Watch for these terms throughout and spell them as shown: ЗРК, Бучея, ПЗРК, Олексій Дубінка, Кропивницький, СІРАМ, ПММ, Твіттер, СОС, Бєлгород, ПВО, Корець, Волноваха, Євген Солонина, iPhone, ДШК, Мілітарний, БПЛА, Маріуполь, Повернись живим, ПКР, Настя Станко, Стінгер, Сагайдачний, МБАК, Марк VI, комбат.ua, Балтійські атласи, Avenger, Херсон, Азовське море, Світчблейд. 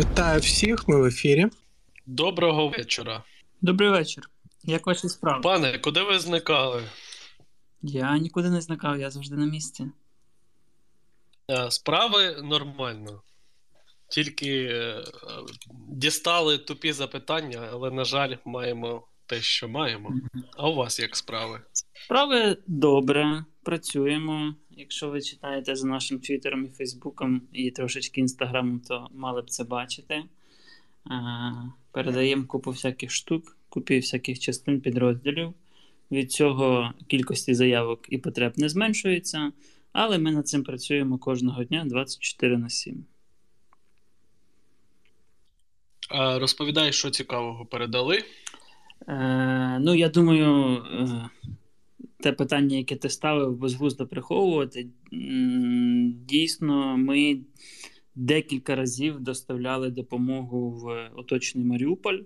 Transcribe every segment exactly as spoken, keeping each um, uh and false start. Вітаю всіх, ми в ефірі. Доброго вечора. Добрий вечір. Як ваші справи? Пане, куди ви зникали? Я нікуди не зникав, я завжди на місці. Справи нормально. Тільки е, дістали тупі запитання, але, на жаль, маємо те, що маємо. Mm-hmm. А у вас як справи? Справи добре, працюємо. Якщо ви читаєте за нашим Твіттером і Фейсбуком і трошечки Інстаграмом, то мали б це бачити. А, передаємо купу всяких штук, купі всяких частин підрозділів. Від цього кількості заявок і потреб не зменшується, але ми над цим працюємо кожного дня двадцять чотири на сім. А розповідай, що цікавого передали? Е, ну, я думаю, е, те питання, яке ти ставив, безглуздо приховувати. Дійсно, ми декілька разів доставляли допомогу в оточений Маріуполь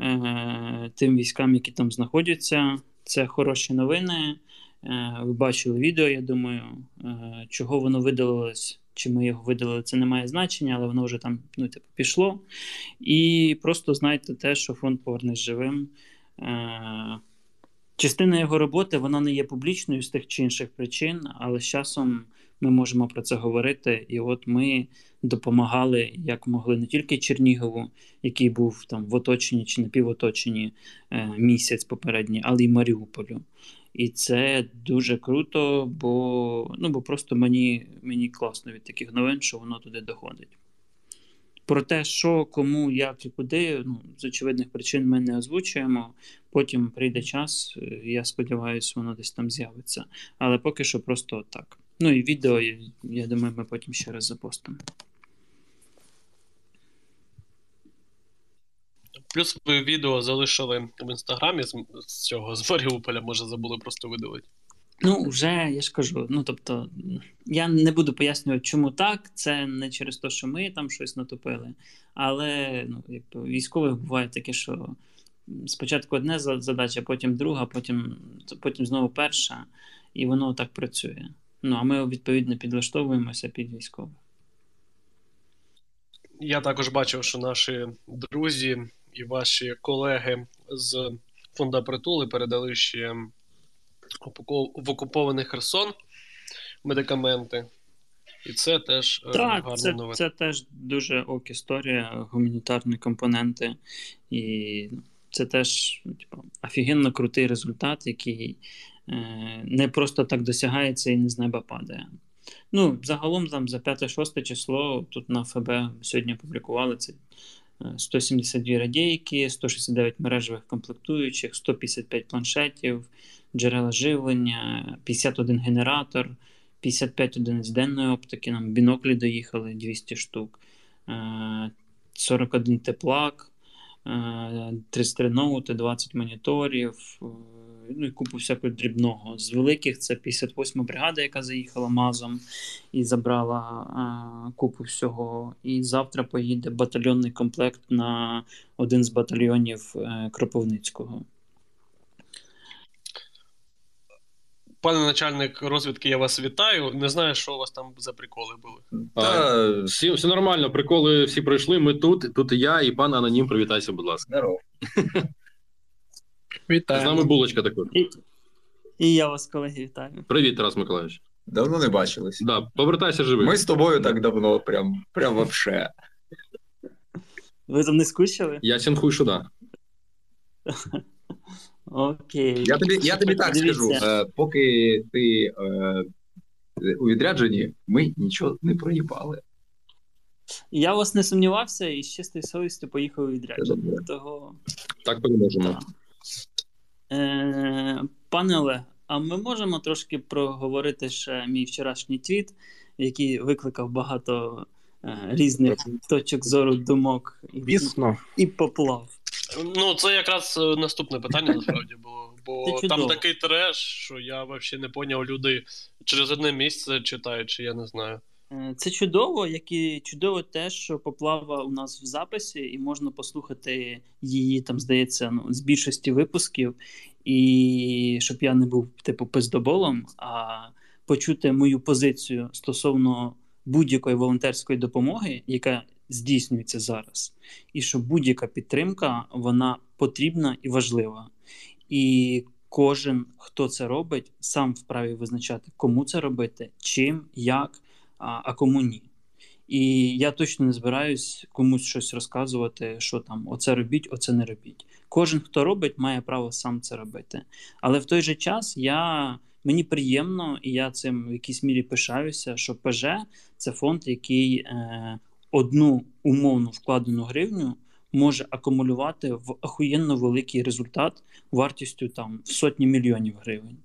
е, тим військам, які там знаходяться. Це хороші новини. Е, ви бачили відео, я думаю. Е, чого воно видалилось? Чи ми його видали, це не має значення, але воно вже там, ну, типу, пішло. І просто знайте те, що фонд «Повернись живим». Е- частина його роботи, вона не є публічною з тих чи інших причин, але з часом ми можемо про це говорити. І от ми допомагали, як могли, не тільки Чернігову, який був там в оточенні чи напівоточенні е- місяць попередній, але й Маріуполю. І це дуже круто, бо, ну, бо просто мені, мені класно від таких новин, що воно туди доходить. Про те, що, кому, як і куди, ну, з очевидних причин ми не озвучуємо. Потім прийде час, я сподіваюся, воно десь там з'явиться. Але поки що просто так. Ну і відео, я думаю, ми потім ще раз запостимо. Плюс ви відео залишили в Інстаграмі з, з цього, з Маріуполя, може забули просто видалити. Ну, вже, я ж кажу, ну, тобто, я не буду пояснювати, чому так, це не через те, що ми там щось натопили, але, ну, якби, військових буває таке, що спочатку одна задача, потім друга, потім, потім знову перша, і воно так працює. Ну, а ми, відповідно, підлаштовуємося під військових. Я також бачив, що наші друзі і ваші колеги з фонду «Притули» передали ще в окупований Херсон медикаменти. І це теж так, гарна це, новина. Це теж дуже ок історія, гуманітарні компоненти. І це теж типу, офігенно крутий результат, який е, не просто так досягається і не з неба падає. Ну, загалом там за п'яте-шосте число тут на ФБ сьогодні опублікували це сто сімдесят дві радійки, сто шістдесят дев'ять мережевих комплектуючих, сто п'ятдесят п'ять планшетів, джерела живлення, п'ятдесят один генератор, п'ятдесят п'ять одиниць денної оптики, нам біноклі доїхали двісті штук, сорок один теплак, тридцять три ноути, двадцять моніторів, ну і купу всякого дрібного. З великих це п'ятдесят восьма бригада, яка заїхала МАЗом і забрала а, купу всього. І завтра поїде батальйонний комплект на один з батальйонів а, Кропивницького. Пане начальник розвідки, я вас вітаю. Не знаю, що у вас там за приколи були. А, Та... всі, все нормально, приколи всі пройшли. Ми тут, тут і я, і пан Анонім, привітайся, будь ласка. Здорово. Вітаю. З нами булочка також. І, і я вас, колеги, вітаю. Привіт, Тарас Миколаївич. Давно не бачились. Да, повертайся живим. Ми з тобою так давно, прям, прям вообще. Ви там не скучили? Я сінхую, що да. Окей. Я тобі, я тобі так скажу, поки ти е, у відрядженні, ми нічого не проїбали. Я вас не сумнівався і з чистою совістю поїхав у відрядження. Того... Так переможемо. Да. Е, пане Олег, а ми можемо трошки проговорити ще мій вчорашній твіт, який викликав багато е, різних точок зору, думок і, і поплав. Ну, це якраз наступне питання, насправді, було, бо там такий треш, що я взагалі не поняв, люди через одне місце читають, чи я не знаю. Це чудово, як і чудово те, що поплава у нас в записі, і можна послухати її, там, здається, ну, з більшості випусків, і щоб я не був, типу, пиздоболом, а почути мою позицію стосовно будь-якої волонтерської допомоги, яка здійснюється зараз. І що будь-яка підтримка, вона потрібна і важлива. І кожен, хто це робить, сам вправі визначати, кому це робити, чим, як, а кому ні. І я точно не збираюсь комусь щось розказувати, що там, оце робіть, оце не робіть. Кожен, хто робить, має право сам це робити. Але в той же час я, мені приємно, і я цим в якійсь мірі пишаюся, що ПЖ – це фонд, який е, одну умовно вкладену гривню може акумулювати в ахуєнно великий результат вартістю там, в сотні мільйонів гривень.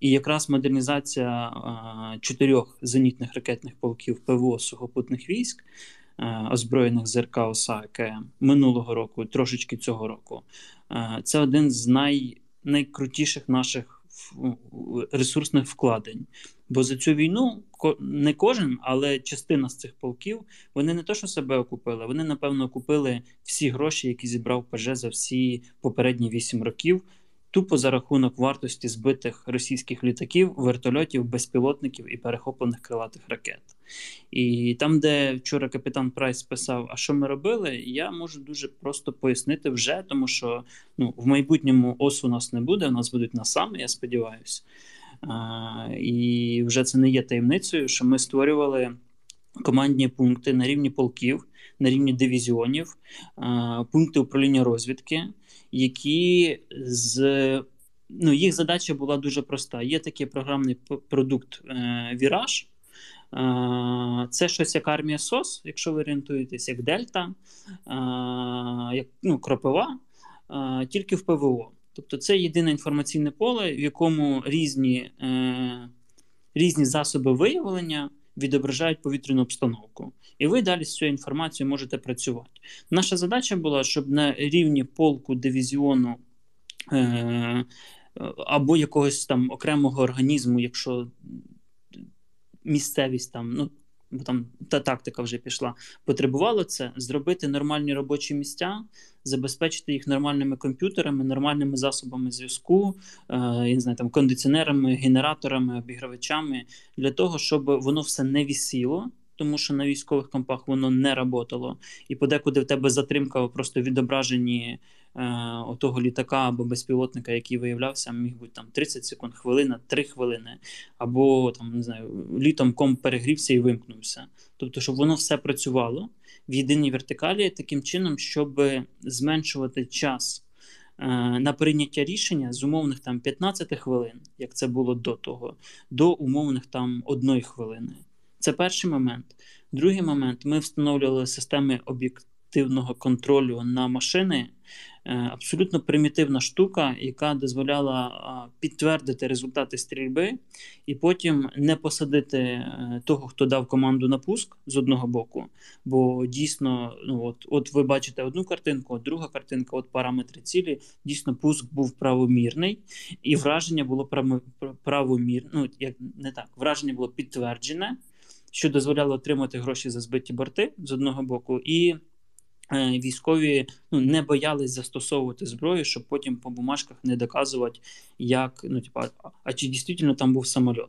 І якраз модернізація е, чотирьох зенітних ракетних полків ПВО сухопутних військ, е, озброєних ЗРК ОСАКЕ минулого року, трошечки цього року, е, це один з най, найкрутіших наших ресурсних вкладень. Бо за цю війну ко, не кожен, але частина з цих полків, вони не то, що себе окупили, вони, напевно, окупили всі гроші, які зібрав ПЖ за всі попередні вісім років, тупо за рахунок вартості збитих російських літаків, вертольотів, безпілотників і перехоплених крилатих ракет. І там, де вчора капітан Прайс писав, а що ми робили, я можу дуже просто пояснити вже, тому що ну, в майбутньому ОС у нас не буде, у нас будуть НАСАМ, я сподіваюся. А, і вже це не є таємницею, що ми створювали командні пункти на рівні полків, на рівні дивізіонів, а, пункти управління розвідки, які з ну, їх задача була дуже проста. Є такий програмний продукт е, «Віраж». Е, це щось як армія СОС, якщо ви орієнтуєтесь, як Дельта, е, як ну, Кропива, е, тільки в ПВО. Тобто це єдине інформаційне поле, в якому різні, е, різні засоби виявлення відображають повітряну обстановку. І ви далі з цією інформацією можете працювати. Наша задача була, щоб на рівні полку, дивізіону е- або якогось там окремого організму, якщо місцевість там, ну, бо там та тактика вже пішла, потребувало це, зробити нормальні робочі місця, забезпечити їх нормальними комп'ютерами, нормальними засобами зв'язку, е, я не знаю, там, кондиціонерами, генераторами, обігрівачами, для того, щоб воно все не висіло, тому що на військових компах воно не працювало, і подекуди в тебе затримка просто відображені е, отого літака або безпілотника, який виявлявся, міг бути там тридцять секунд, хвилина, три хвилини, або там, не знаю, літом комп перегрівся і вимкнувся. Тобто, щоб воно все працювало в єдиній вертикалі таким чином, щоб зменшувати час е, на прийняття рішення з умовних там п'ятнадцять хвилин, як це було до того, до умовних там одної хвилини. Це перший момент. Другий момент, ми встановлювали системи об'єктивного контролю на машини. Абсолютно примітивна штука, яка дозволяла підтвердити результати стрільби і потім не посадити того, хто дав команду на пуск з одного боку. Бо дійсно, ну от, от ви бачите одну картинку, от друга картинка, от параметри цілі. Дійсно, пуск був правомірний, і враження було правомірне, ну як не так, враження було підтверджене, що дозволяло отримати гроші за збиті борти з одного боку, і е, військові ну, не боялись застосовувати зброю, щоб потім по бумажках не доказувати, як, ну, типа, а чи дійсно там був самоліт.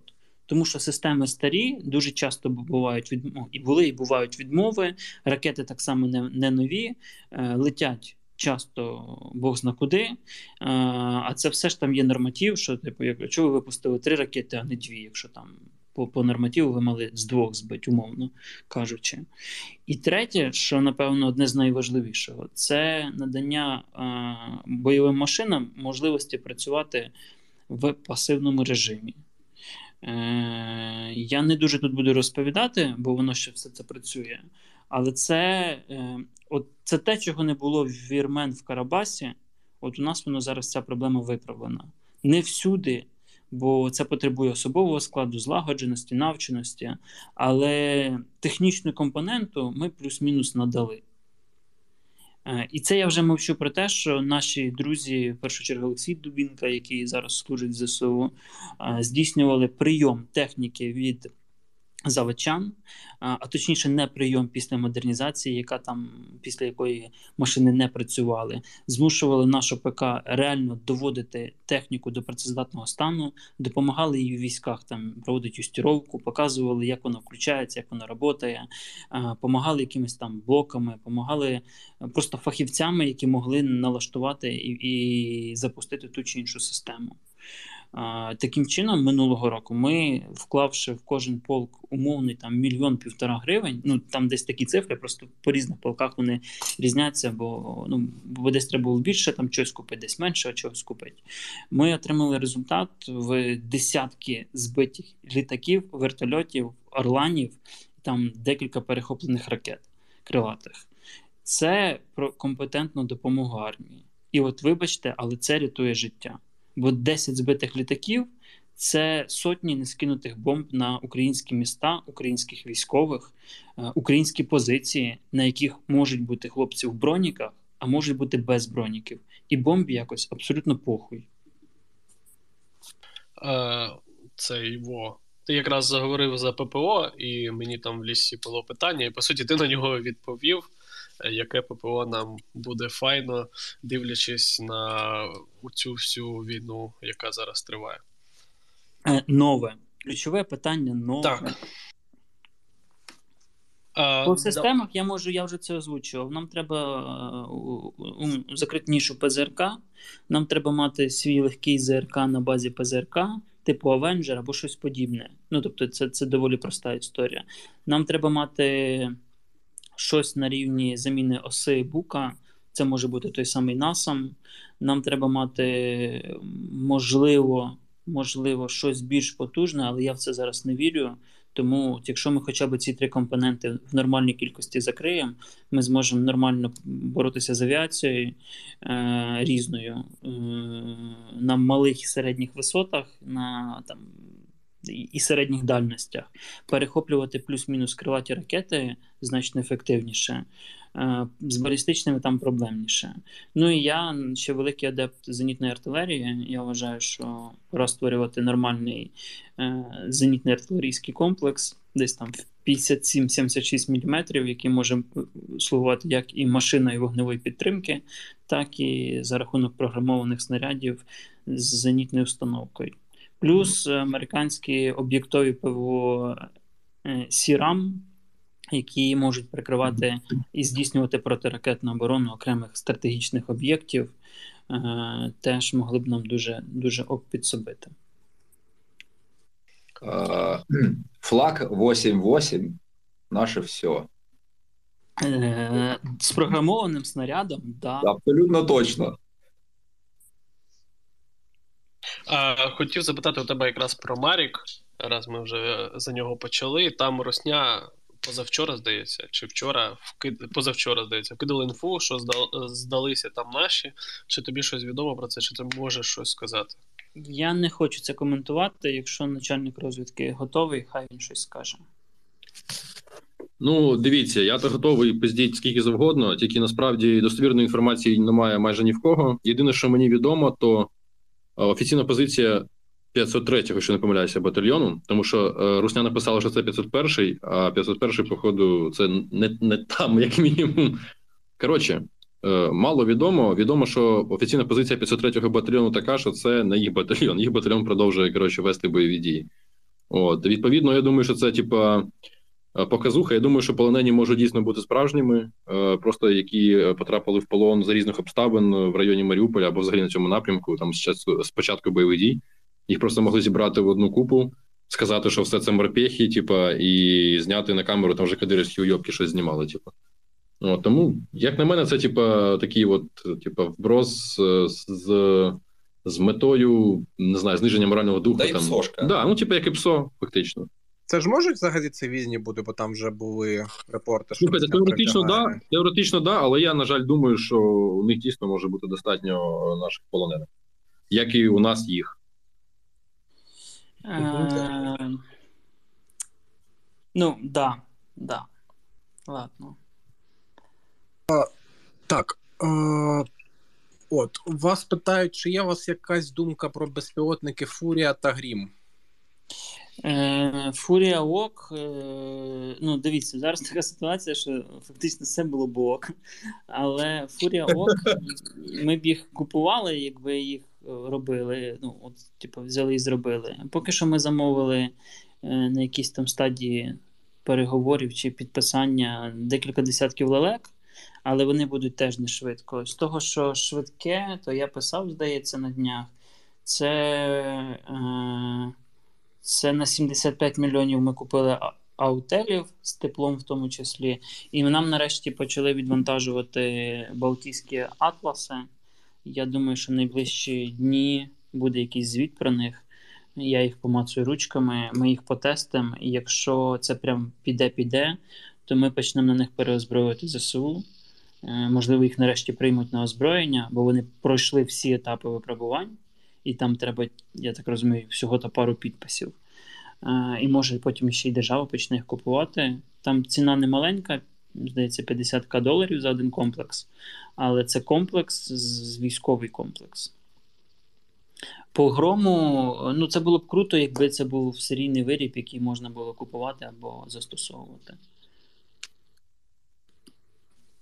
Тому що системи старі, дуже часто бувають відмови, і були, і бувають відмови, ракети так само не, не нові, е, летять часто бог зна куди, а це все ж там є норматив, що типу, якщо ви випустили три ракети, а не дві, якщо там по, по нормативу ви мали з двох збити, умовно кажучи. І третє, що, напевно, одне з найважливішого, це надання е- бойовим машинам можливості працювати в пасивному режимі. Е- я не дуже тут буду розповідати, бо воно ще все це працює, але це, е- от це те, чого не було в вірмен в Карабасі, от у нас воно зараз ця проблема виправлена. Не всюди, бо це потребує особового складу, злагодженості, навченості, але технічну компоненту ми плюс-мінус надали. І це я вже мовчу про те, що наші друзі, в першу чергу Олексій Дубінка, який зараз служить в ЗСУ, здійснювали прийом техніки від заводчан, а точніше не прийом після модернізації, яка там, після якої машини не працювали, змушували нашу ПК реально доводити техніку до працездатного стану, допомагали їй у військах, там проводить юстіровку, показували, як вона включається, як вона працює, допомагали якимись там блоками, допомагали просто фахівцями, які могли налаштувати і, і запустити ту чи іншу систему. Таким чином, минулого року ми, вклавши в кожен полк умовний там мільйон-півтора гривень, ну там десь такі цифри, просто по різних полках вони різняться, бо, ну, бо десь треба було більше, там чогось купити, десь менше, а чогось купити. Ми отримали результат в десятки збитих літаків, вертольотів, орланів, там декілька перехоплених ракет крилатих. Це про компетентну допомогу армії. І от вибачте, але це рятує життя. Бо десять збитих літаків – це сотні нескинутих бомб на українські міста, українських військових, українські позиції, на яких можуть бути хлопці в броніках, а можуть бути без броніків. І бомбі якось абсолютно похуй. Це його. Ти якраз заговорив за ППО, і мені там в лісі було питання, і, по суті, ти на нього відповів. Яке ППО нам буде файно, дивлячись на цю всю війну, яка зараз триває? Нове. Ключове питання нове. Так. По системах, я можу, я вже це озвучував, нам треба закритнішу ПЗРК, нам треба мати свій легкий ЗРК на базі ПЗРК, типу Avenger або щось подібне. Ну, тобто це, це доволі проста історія. Нам треба мати щось на рівні заміни оси Бука, це може бути той самий НАСАМ. Нам треба мати, можливо, можливо, щось більш потужне, але я в це зараз не вірю. Тому, якщо ми хоча б ці три компоненти в нормальній кількості закриємо, ми зможемо нормально боротися з авіацією е- різною е- на малих і середніх висотах, на там і середніх дальностях. Перехоплювати плюс-мінус крилаті ракети значно ефективніше, з балістичними там проблемніше. Ну і я ще великий адепт зенітної артилерії. Я вважаю, що пора створювати нормальний зенітний артилерійський комплекс, десь там в п'ятдесят сім - сімдесят шість міліметрів, який може слугувати як і машиною вогневої підтримки, так і за рахунок програмованих снарядів з зенітною установкою. Плюс американські об'єктові ПВО СІРАМ, які можуть прикривати і здійснювати протиракетну оборону окремих стратегічних об'єктів, теж могли б нам дуже, дуже підсобити. Флаг вісім вісім – наше все. З програмованим снарядом, так. Да. Абсолютно точно. Хотів запитати у тебе якраз про Марік, раз ми вже за нього почали. Там Росня позавчора, здається, чи вчора, вкид... позавчора, здається, вкидали інфу, що здалися там наші. Чи тобі щось відомо про це, чи ти можеш щось сказати? Я не хочу це коментувати. Якщо начальник розвідки готовий, хай він щось скаже. Ну, дивіться, я то готовий пиздіть скільки завгодно, тільки насправді достовірної інформації немає майже ні в кого. Єдине, що мені відомо, то офіційна позиція п'ятсот третього, якщо не помиляюся, батальйону, тому що Русня написала, що це п'ятсот перший, а п'ятсот перший, походу, це не, не там, як мінімум. Коротше, мало відомо. Відомо, що офіційна позиція п'ятсот третього батальйону така, що це не їх батальйон. Їх батальйон продовжує, коротше, вести бойові дії. От, відповідно, я думаю, що це, типа, показуха. Я думаю, що полонені можуть дійсно бути справжніми, просто які потрапили в полон за різних обставин в районі Маріуполя або взагалі на цьому напрямку, там з початку бойових дій. Їх просто могли зібрати в одну купу, сказати, що все це морпехи, типа, і зняти на камеру, там вже кадирівські уйобки щось знімали, типа. От, тому, як на мене, це, типа, такий от, типа, вброс з, з метою, не знаю, зниження морального духу. Та там. Псошка. Да, ну, типа, як і псо, фактично. Це ж можуть взагалі цивільні бути, бо там вже були репорти. Слухайте, що теоретично да, теоретично да, але я, на жаль, думаю, що у них дійсно може бути достатньо наших полонених, як і у нас їх. Ну, да, да. Ладно. Так. От, вас питають, чи є у вас якась думка про безпілотники Фурія та Грім? Фурія ок. Ну, дивіться, зараз така ситуація, що фактично все було б ок. Але Фурія ок, ми б їх купували, якби їх робили. Ну, от, типу, взяли і зробили. Поки що ми замовили на якійсь там стадії переговорів чи підписання декілька десятків лелек, але вони будуть теж не швидко. З того, що швидке, то я писав, здається, на днях, це... Е... Це на сімдесят п'ять мільйонів ми купили аутелів з теплом в тому числі. І нам нарешті почали відвантажувати Балтійські атласи. Я думаю, що в найближчі дні буде якийсь звіт про них. Я їх помацую ручками, ми їх потестимо. І якщо це прям піде-піде, то ми почнемо на них переозброювати ЗСУ. Можливо, їх нарешті приймуть на озброєння, бо вони пройшли всі етапи випробувань. І там треба, я так розумію, всього-то пару підписів. А, і може потім ще й держава почне їх купувати. Там ціна не маленька, здається, п'ятдесят тисяч доларів за один комплекс. Але це комплекс, військовий комплекс. По грому, ну це було б круто, якби це був серійний виріб, який можна було купувати або застосовувати.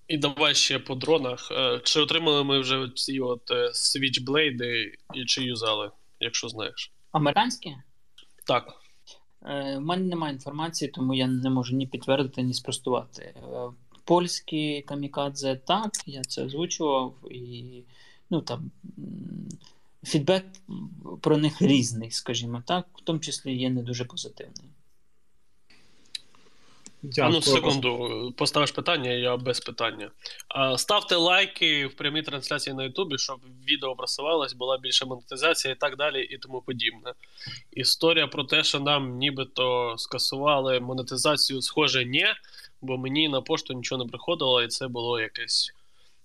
І давай ще по дронах. Чи отримали ми вже ці от Світчблейди і чи юзали, якщо знаєш? Американські? Так. У мене немає інформації, тому я не можу ні підтвердити, ні спростувати. Польські камікадзе, так, я це озвучував. І, ну, там, фідбек про них різний, скажімо так, в тому числі є не дуже позитивний. Дякую. Ну, секунду, поставиш питання, я без питання. Ставте лайки в прямій трансляції на Ютубі, щоб відео просувалось, була більша монетизація і так далі, і тому подібне. Історія про те, що нам нібито скасували монетизацію, схоже, ні, бо мені на пошту нічого не приходило, і це було якесь...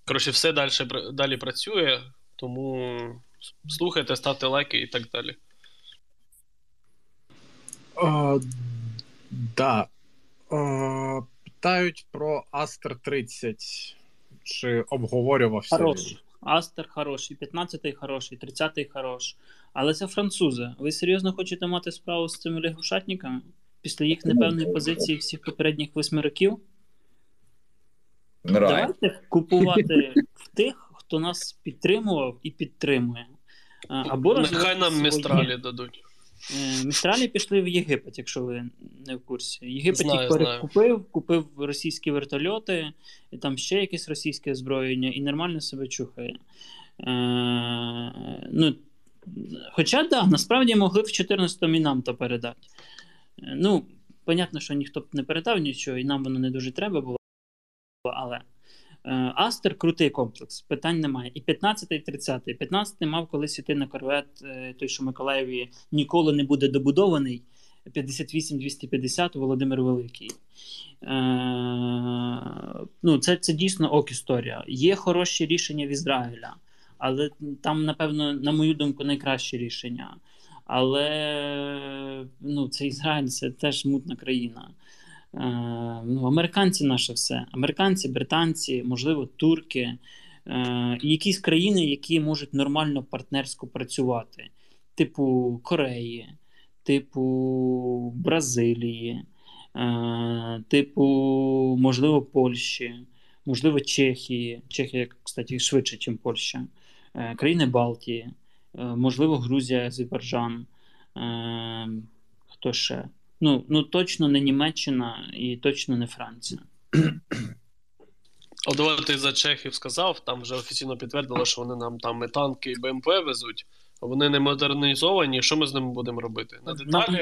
Коротше, все далі, далі працює, тому слухайте, ставте лайки і так далі. Так. Да. Uh, питають про Астер тридцять. Чи обговорювався? Хороший. Астер хороший, п'ятнадцятий хороший, тридцятий хороший. Але це французи. Ви серйозно хочете мати справу з цими лягушатниками? Після їх непевної позиції всіх попередніх восьми років? Right. Давайте купувати в тих, хто нас підтримував і підтримує. Або нехай нам Містралі дадуть. Містралі пішли в Єгипет, якщо ви не в курсі. Єгипет знаю, їх перекупив, купив російські вертольоти, і там ще якесь російське озброєння, і нормально себе чухає. Е, ну, хоча, да, насправді могли б в чотирнадцятому і нам то передати. Е, ну, понятно, що ніхто б не передав нічого, і нам воно не дуже треба було, але... Астер – крутий комплекс, питань немає. І п'ятнадцятий, і тридцятий. п'ятнадцятий мав колись іти на корвет, той, що в Миколаєві ніколи не буде добудований, п'ятдесят вісім двісті п'ятдесят Володимир Великий. Е, ну, це, це дійсно ок-історія. Є хороші рішення в Ізраїля, але там, напевно, на мою думку, найкраще рішення. Але ну, це Ізраїль, це теж мутна країна. Е, ну, американці наше все. Американці, британці, можливо, турки. Е, якісь країни, які можуть нормально партнерсько працювати. Типу Кореї, типу Бразилії, е, типу, можливо, Польщі, можливо, Чехії. Чехія, кстати, швидше, ніж Польща. Е, країни Балтії, е, можливо, Грузія, Азербайджан. Е, хто ще? Ну, ну точно не Німеччина і точно не Франція. От давайте за Чехів сказав, там вже офіційно підтвердили, що вони нам там і танки, і БМП везуть, вони не модернізовані, що ми з ними будемо робити? На деталі? Нам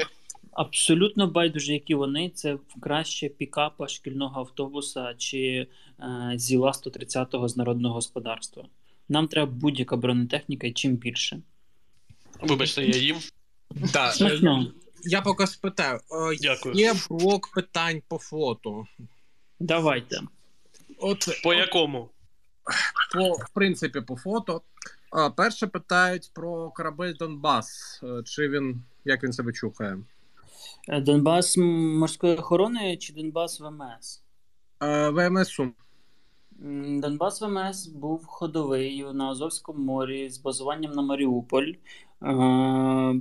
абсолютно байдуже, які вони, це краще пікапа шкільного автобуса чи е, ЗІЛа сто тридцятого з народного господарства. Нам треба будь-яка бронетехніка і чим більше. Вибачте, я їм. Так. Я поки спитаю. Дякую. Є блок питань по флоту. Давайте. От, по от, якому? По, в принципі, по флоту. А, перше питають про корабель Донбас. Чи він, як він себе чухає? Донбас морської охорони чи Донбас ВМС? А, ВМС Сум. Донбас ВМС був ходовий на Азовському морі з базуванням на Маріуполь.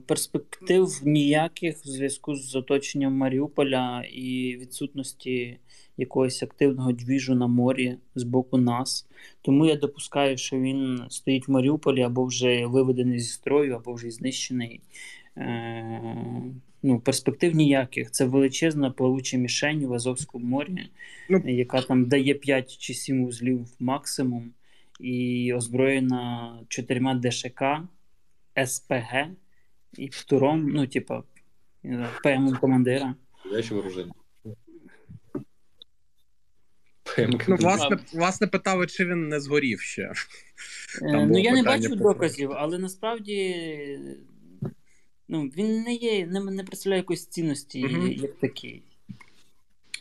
Перспектив ніяких в зв'язку з оточенням Маріуполя і відсутності якогось активного двіжу на морі з боку нас. Тому я допускаю, що він стоїть в Маріуполі або вже виведений зі строю, або вже знищений. Ну, перспектив ніяких. Це величезна плавуча мішень в Азовському морі, ну, яка там дає п'ять чи сім вузлів максимум, і озброєна чотирма ДШК, СПГ і ПТУРом, ну, типа, ПММ командира. Ще вооруження. Ну, власне, власне, питали, чи він не згорів ще. Там ну, я не бачу доказів, але насправді... Ну, він не є, не, не представляє якоїсь цінності, mm-hmm. як такий.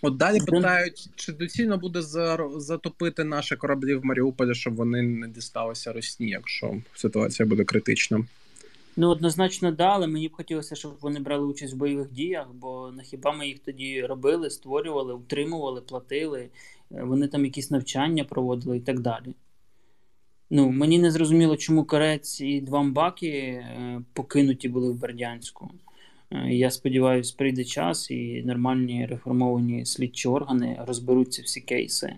От далі питають, чи доцільно буде за, затопити наші кораблі в Маріуполі, щоб вони не дісталися Росії, якщо ситуація буде критична? Ну, однозначно, да, але мені б хотілося, щоб вони брали участь в бойових діях, бо на хіба ми їх тоді робили, створювали, утримували, платили, вони там якісь навчання проводили і так далі. Ну, мені не зрозуміло, чому Корець і два мбаки покинуті були в Бердянську. Я сподіваюся, прийде час і нормальні реформовані слідчі органи розберуться всі кейси.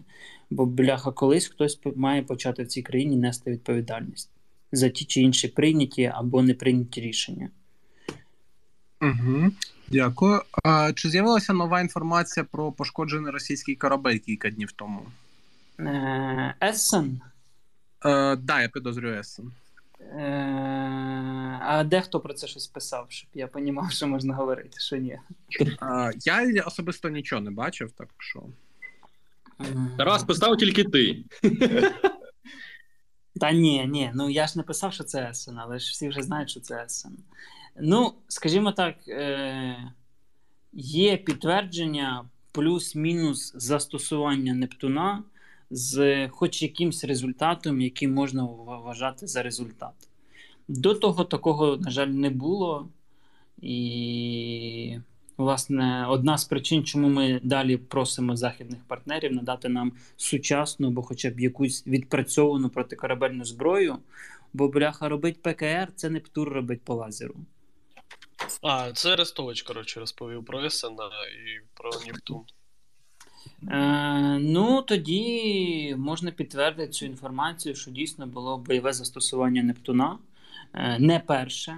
Бо, бляха, колись хтось має почати в цій країні нести відповідальність за ті чи інші прийняті або не прийняті рішення. Угу. Дякую. А чи з'явилася нова інформація про пошкоджений російський корабель кілька днів тому? Ессен. Так, uh, да, я підозрюю Ессен. Uh, а дехто про це щось писав, щоб я розумів, що можна говорити, що ні. Uh, я особисто нічого не бачив, так що... Uh... Тарас, писав тільки ти. Та ні, ні, ну я ж не писав, що це Ессен, але ж всі вже знають, що це Ессен. Ну, скажімо так, е- є підтвердження плюс-мінус застосування Нептуна з хоч якимсь результатом, який можна вважати за результат. До того такого, на жаль, не було. І, власне, одна з причин, чому ми далі просимо західних партнерів надати нам сучасну або хоча б якусь відпрацьовану протикорабельну зброю, бо, бляха, робить ПКР, це не ПТУР робить по лазеру. А, це Рестович, коротше, розповів про Ессена і про Нептун. Е, ну, тоді можна підтвердити цю інформацію, що дійсно було бойове застосування Нептуна, е, не перше,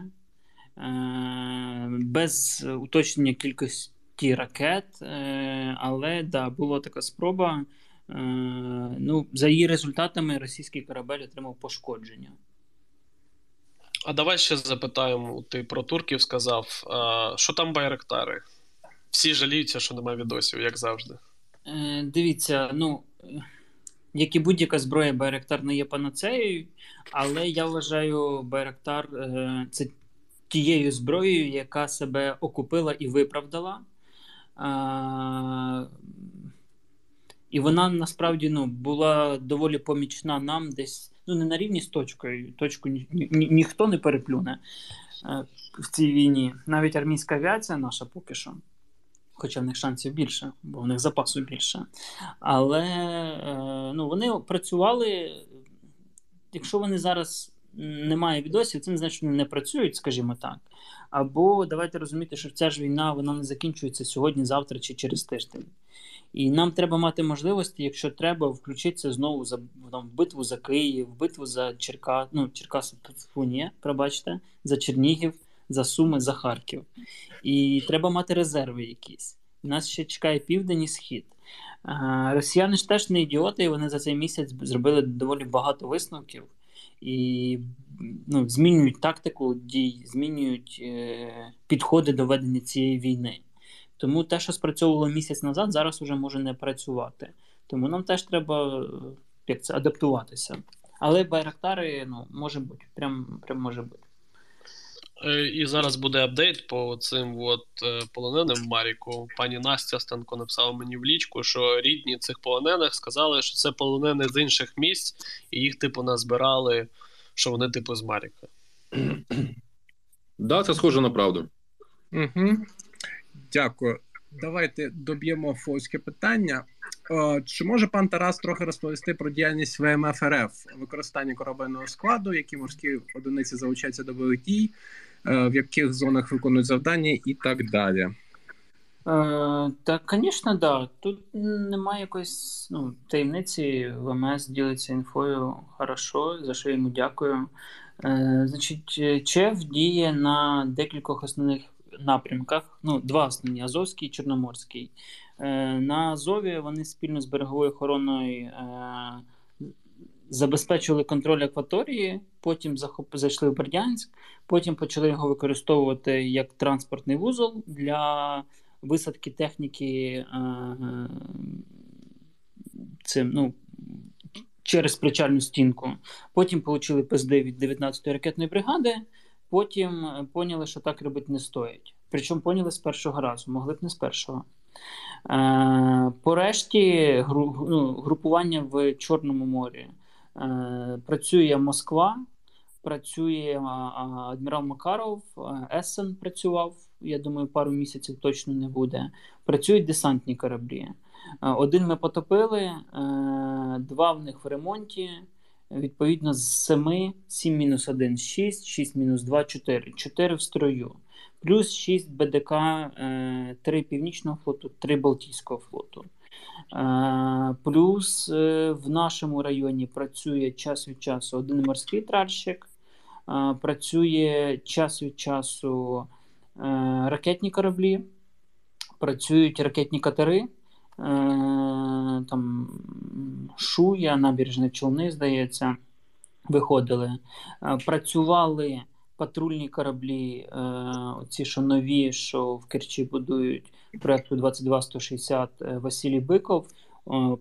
е, без уточнення кількості ракет, е, але, да, була така спроба, е, ну, за її результатами російський корабель отримав пошкодження. А давай ще запитаємо, ти про турків сказав, а, що там байрактари? Всі жаліються, що немає відосів, як завжди. Е, дивіться, ну, як і будь-яка зброя, байрактар не є панацеєю, але я вважаю, байрактар е, це тією зброєю, яка себе окупила і виправдала. Е, і вона, насправді, ну, була доволі помічна нам десь, ну, не на рівні з точкою, точку ні, ні, ні, ніхто не переплюне е, в цій війні, навіть армійська авіація наша поки що. Хоча в них шансів більше, бо в них запасу більше. Але ну, вони працювали, якщо вони зараз немає відосів, це не значить, що вони не працюють, скажімо так. Або давайте розуміти, що ця ж війна, вона не закінчується сьогодні, завтра чи через тиждень. І нам треба мати можливості, якщо треба, включитися знову за, там, в битву за Київ, в битву за Черка... ну, Черкаси, ні, пробачте, за Чернігів, за Суми, за Харків. І треба мати резерви якісь. Нас ще чекає Південь і Схід. Росіяни ж теж не ідіоти, і вони за цей місяць зробили доволі багато висновків. І ну, змінюють тактику дій, змінюють е- підходи до ведення цієї війни. Тому те, що спрацьовувало місяць назад, зараз уже може не працювати. Тому нам теж треба як це, адаптуватися. Але байрактари, ну, може бути, прям, прям може бути. І зараз буде апдейт по цим от полоненим в Маріку. Пані Настя Станко написала мені в лічку, що рідні цих полонених сказали, що це полонені з інших місць, і їх, типу, назбирали, що вони, типу, з Маріка. Так, да, це схоже на правду. Угу. Дякую. Давайте доб'ємо фольське питання. Чи може пан Тарас трохи розповісти про діяльність ВМФ РФ, використання корабельного складу, які морські одиниці залучаються до бойових дій, в яких зонах виконують завдання і так далі? Та, звісно, да. Тут немає якоїсь, ну, таємниці. ВМС ділиться інфою хорошо, за що йому дякую. Значить, ЧЕВ діє на декількох основних напрямках. Ну, два основні – Азовський і Чорноморський. На Азові вони спільно з береговою охороною забезпечили контроль акваторії, потім зайшли в Бердянськ, потім почали його використовувати як транспортний вузол для висадки техніки цим, ну, через причальну стінку. Потім отримали пизди від дев'ятнадцятої ракетної бригади, потім поняли, що так робити не стоїть. Причому поняли з першого разу, могли б не з першого. По решті групування в Чорному морі. Працює Москва, працює адмірал Макаров, Ессен працював, я думаю, пару місяців точно не буде. Працюють десантні кораблі. Один ми потопили, два в них в ремонті. Відповідно, з семи, сім мінус один – шість, шість мінус два – чотири. чотири в строю. Плюс шість БДК, три Північного флоту, три Балтійського флоту. Плюс в нашому районі працює час від часу один морський тральщик, працює час від часу ракетні кораблі, працюють ракетні катери, там Шуя, набережні Човни, здається, виходили. Працювали патрульні кораблі, оці, що нові, що в Керчі будують, проєкту двадцять два сто шістдесят Василій Биков,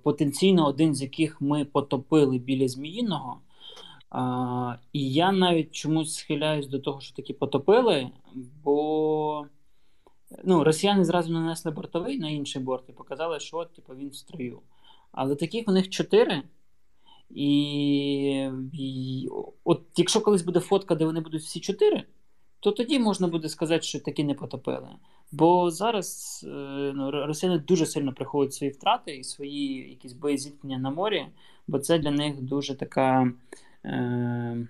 потенційно один з яких ми потопили біля Зміїного. І я навіть чомусь схиляюсь до того, що таки потопили, бо, ну, росіяни зразу нанесли бортовий на інший борт і показали, що от, типу, він в строю. Але таких у них чотири. І, і от якщо колись буде фотка, де вони будуть всі чотири, то тоді можна буде сказати, що таки не потопили. Бо зараз, ну, росіяни дуже сильно приховують свої втрати і свої якісь боєзіткнення на морі, бо це для них дуже така е,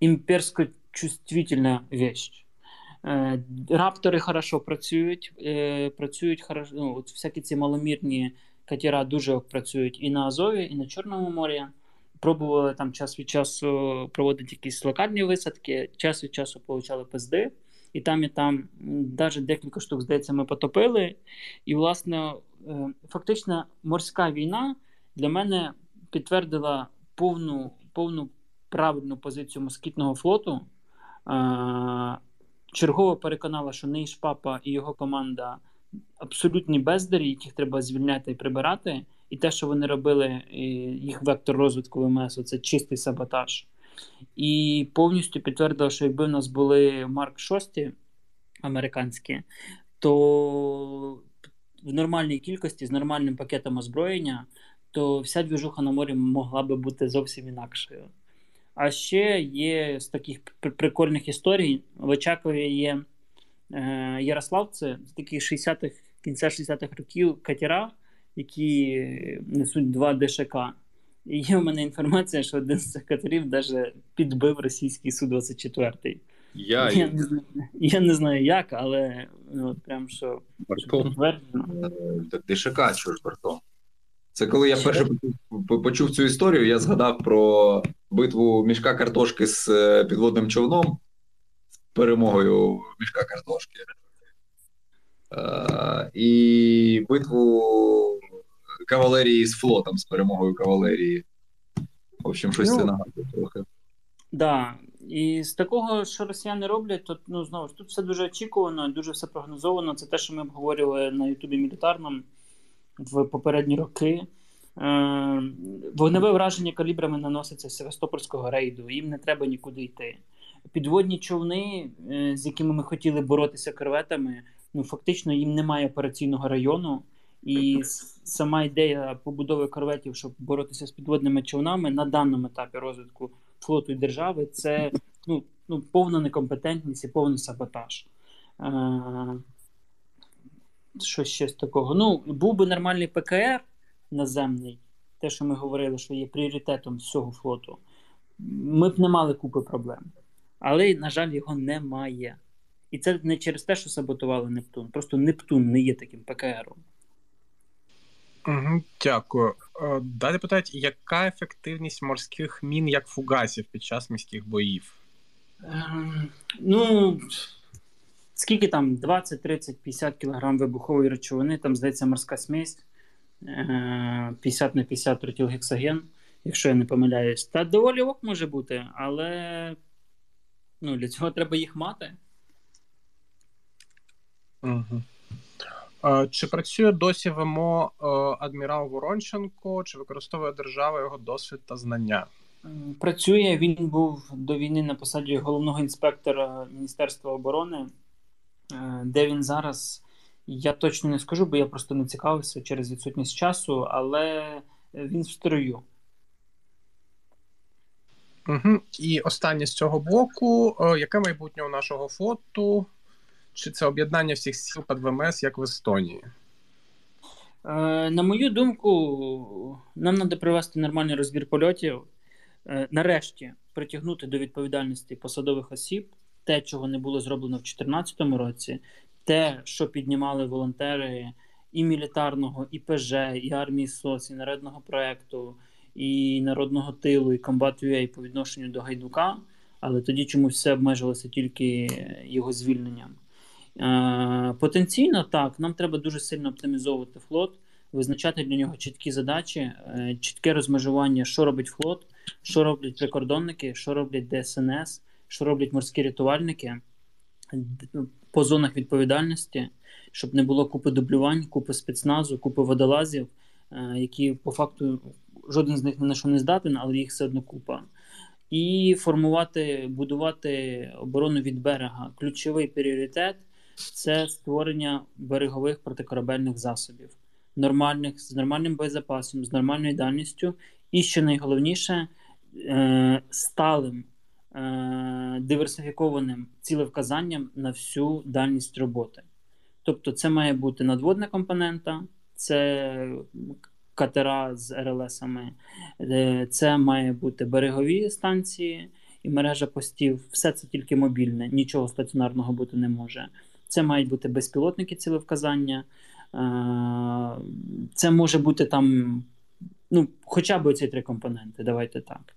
імперсько-чувствительна вещь. Е, раптори хорошо працюють, е, працюють хорошо, ну, от всякі ці маломірні катера дуже працюють і на Азові, і на Чорному морі. Пробували там час від часу проводити якісь локальні висадки, час від часу получали пизди. І там, і там, навіть декілька штук, здається, ми потопили. І, власне, фактично морська війна для мене підтвердила повну, повну правильну позицію москітного флоту. Чергово переконала, що Нейш Папа і його команда абсолютні бездарі, яких треба звільняти і прибирати. І те, що вони робили, їх вектор розвитку ВМС – це чистий саботаж. І повністю підтвердило, що якби в нас були Марк шість американські, то в нормальній кількості, з нормальним пакетом озброєння, то вся двіжуха на морі могла би бути зовсім інакшою. А ще є з таких прикольних історій, в Очакові є Ярослав, це такі шістдесятих, кінця шістдесятих років катера, які несуть два ДШК. І є в мене інформація, що один з цих катерів навіть підбив російський Су двадцять чотири. Я, я, не, знаю, я не знаю як, але ну, от прям що... Бортом? Так ДШК, що ж бортом? Це коли я вперше почув цю історію, я згадав про битву мішка картошки з підводним човном, з перемогою мішка картошки. Uh, і битву кавалерії з флотом, з перемогою кавалерії. В общем, щось ну, це нагадує трохи. Да. І з такого, що росіяни роблять, то, ну, знову ж, тут все дуже очікувано, дуже все прогнозовано. Це те, що ми обговорювали на Ютубі Мілітарному в попередні роки. Е, вогневе враження калібрами наноситься з Севастопольського рейду, їм не треба нікуди йти. Підводні човни, е, з якими ми хотіли боротися корветами, ну, фактично, їм немає операційного району, і сама ідея побудови корветів, щоб боротися з підводними човнами на даному етапі розвитку флоту і держави, це ну, ну, повна некомпетентність і повний саботаж. Е, що ще з такого? Ну, був би нормальний ПКР, наземний, те, що ми говорили, що є пріоритетом всього флоту, ми б не мали купи проблем. Але, на жаль, його немає. І це не через те, що саботували Нептун. Просто Нептун не є таким ПКРом. Угу, дякую. Далі питають, яка ефективність морських мін як фугасів під час міських боїв? Ем, ну, скільки там, двадцять, тридцять, п'ятдесят кілограм вибухової речовини, там, здається, морська смесь, п'ятдесят на п'ятдесят тротилгексаген, якщо я не помиляюсь. Та доволі ок може бути, але ну, для цього треба їх мати. Угу. Чи працює досі ВМО адмірал Воронченко, чи використовує держава його досвід та знання? Працює, він був до війни на посаді головного інспектора Міністерства оборони, де він зараз, я точно не скажу, бо я просто не цікавився через відсутність часу, але він в строю. Угу. І останнє з цього блоку, яке майбутнє у нашого флоту? Чи це об'єднання всіх сіл під ВМС, як в Естонії? Е, на мою думку, нам треба привести нормальний розбір польотів. Е, нарешті притягнути до відповідальності посадових осіб те, чого не було зроблено в дві тисячі чотирнадцятому році, те, що піднімали волонтери і мілітарного, і ПЖ, і армії СОС, і народного проєкту, і народного тилу, і комбат.ua по відношенню до Гайдука, але тоді чомусь все обмежилося тільки його звільненням. Потенційно, так, нам треба дуже сильно оптимізовувати флот, визначати для нього чіткі задачі, чітке розмежування, що робить флот, що роблять прикордонники, що роблять ДСНС, що роблять морські рятувальники по зонах відповідальності, щоб не було купи дублювань, купи спецназу, купи водолазів, які по факту жоден з них не на що не здатен, але їх все одно купа. І формувати, будувати оборону від берега. Ключовий пріоритет це створення берегових протикорабельних засобів, нормальних, з нормальним боєзапасом, з нормальною дальністю і, що найголовніше, е- сталим, е- диверсифікованим цілевказанням на всю дальність роботи. Тобто це має бути надводна компонента, це катера з РЛСами, е- це має бути берегові станції і мережа постів, все це тільки мобільне, нічого стаціонарного бути не може. Це мають бути безпілотники цілевказання, це може бути там, ну, хоча б оці три компоненти, давайте так.